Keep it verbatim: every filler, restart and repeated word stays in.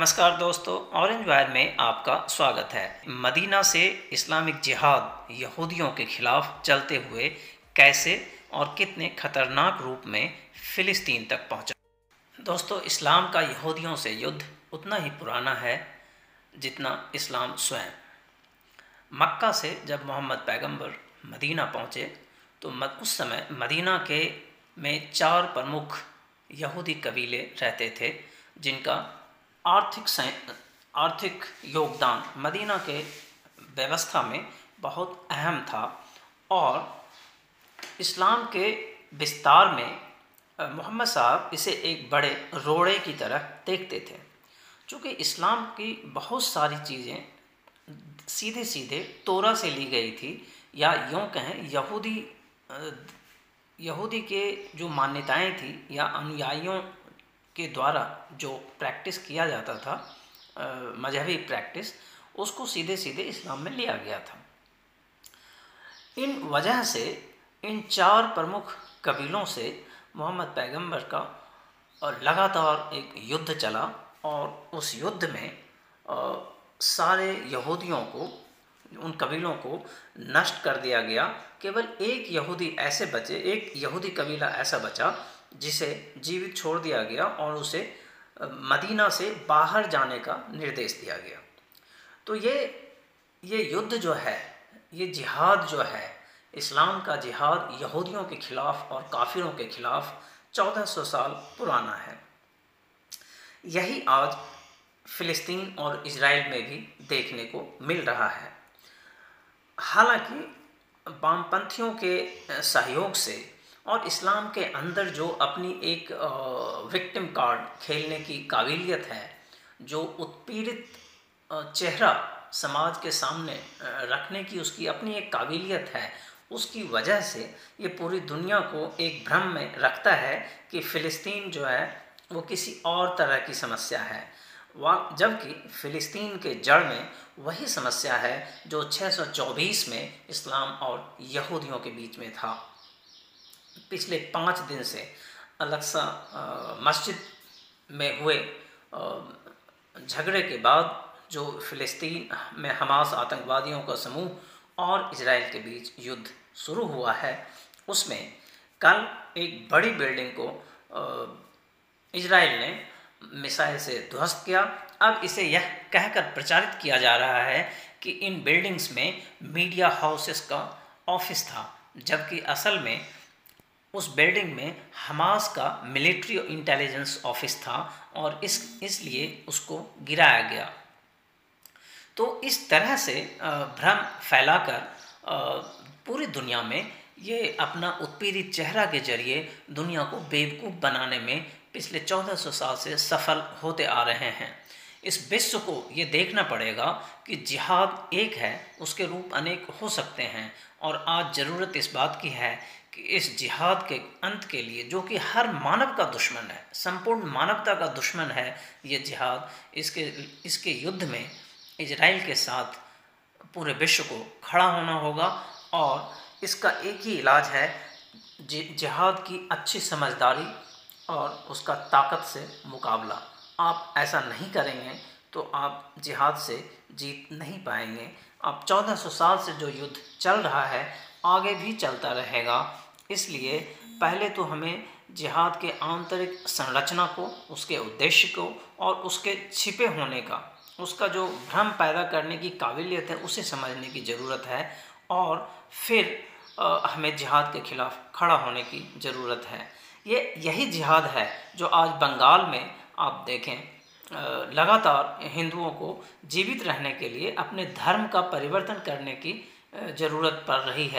नमस्कार दोस्तों, orange wire में आपका स्वागत है। मदीना से इस्लामिक जिहाद यहूदियों के खिलाफ चलते हुए कैसे और कितने खतरनाक रूप में फ़िलिस्तीन तक पहुंचा। दोस्तों, इस्लाम का यहूदियों से युद्ध उतना ही पुराना है जितना इस्लाम स्वयं। मक्का से जब मोहम्मद पैगंबर मदीना पहुंचे तो उस समय मदीना के में चार प्रमुख यहूदी कबीले रहते थे जिनका आर्थिक आर्थिक योगदान मदीना के व्यवस्था में बहुत अहम था और इस्लाम के विस्तार में मोहम्मद साहब इसे एक बड़े रोड़े की तरह देखते थे। चूँकि इस्लाम की बहुत सारी चीज़ें सीधे सीधे तोरा से ली गई थी, या यूँ कहें यहूदी यहूदी के जो मान्यताएं थी या अनुयायियों के द्वारा जो प्रैक्टिस किया जाता था, मजहबी प्रैक्टिस, उसको सीधे सीधे इस्लाम में लिया गया था। इन वजह से इन चार प्रमुख कबीलों से मोहम्मद पैगंबर का और लगातार एक युद्ध चला और उस युद्ध में सारे यहूदियों को, उन कबीलों को नष्ट कर दिया गया। केवल एक यहूदी ऐसे बचे, एक यहूदी कबीला ऐसा बचा जिसे जीवित छोड़ दिया गया और उसे मदीना से बाहर जाने का निर्देश दिया गया। तो ये ये युद्ध जो है, ये जिहाद जो है, इस्लाम का जिहाद यहूदियों के खिलाफ और काफिरों के खिलाफ चौदह सौ साल पुराना है। यही आज फ़िलिस्तीन और इजराइल में भी देखने को मिल रहा है। हालांकि वामपंथियों के सहयोग से और इस्लाम के अंदर जो अपनी एक विक्टिम कार्ड खेलने की काबिलियत है, जो उत्पीड़ित चेहरा समाज के सामने रखने की उसकी अपनी एक काबिलियत है, उसकी वजह से ये पूरी दुनिया को एक भ्रम में रखता है कि फ़िलिस्तीन जो है वो किसी और तरह की समस्या है, वा जबकि फ़िलिस्तीन के जड़ में वही समस्या है जो छः सौ चौबीस में इस्लाम और यहूदियों के बीच में था। पिछले पाँच दिन से अलक्सा मस्जिद में हुए झगड़े के बाद जो फ़िलिस्तीन में हमास आतंकवादियों का समूह और इजराइल के बीच युद्ध शुरू हुआ है, उसमें कल एक बड़ी बिल्डिंग को इजराइल ने मिसाइल से ध्वस्त किया। अब इसे यह कहकर प्रचारित किया जा रहा है कि इन बिल्डिंग्स में मीडिया हाउसेस का ऑफिस था, जबकि असल में उस बिल्डिंग में हमास का मिलिट्री इंटेलिजेंस ऑफिस था और इस इसलिए उसको गिराया गया। तो इस तरह से भ्रम फैलाकर पूरी दुनिया में ये अपना उत्पीड़ित चेहरा के जरिए दुनिया को बेवकूफ़ बनाने में पिछले चौदह सौ साल से सफल होते आ रहे हैं। इस विश्व को ये देखना पड़ेगा कि जिहाद एक है, उसके रूप अनेक हो सकते हैं और आज ज़रूरत इस बात की है कि इस जिहाद के अंत के लिए, जो कि हर मानव का दुश्मन है, संपूर्ण मानवता का दुश्मन है ये जिहाद, इसके इसके युद्ध में इजराइल के साथ पूरे विश्व को खड़ा होना होगा। और इसका एक ही इलाज है, जिहाद की अच्छी समझदारी और उसका ताकत से मुकाबला। आप ऐसा नहीं करेंगे तो आप जिहाद से जीत नहीं पाएंगे। आप चौदह सौ साल से जो युद्ध चल रहा है आगे भी चलता रहेगा, इसलिए पहले तो हमें जिहाद के आंतरिक संरचना को, उसके उद्देश्य को और उसके छिपे होने का, उसका जो भ्रम पैदा करने की काबिलियत है, उसे समझने की ज़रूरत है और फिर आ, हमें जिहाद के खिलाफ खड़ा होने की ज़रूरत है। ये यही जिहाद है जो आज बंगाल में आप देखें, लगातार हिंदुओं को जीवित रहने के लिए अपने धर्म का परिवर्तन करने की ज़रूरत पड़ रही है।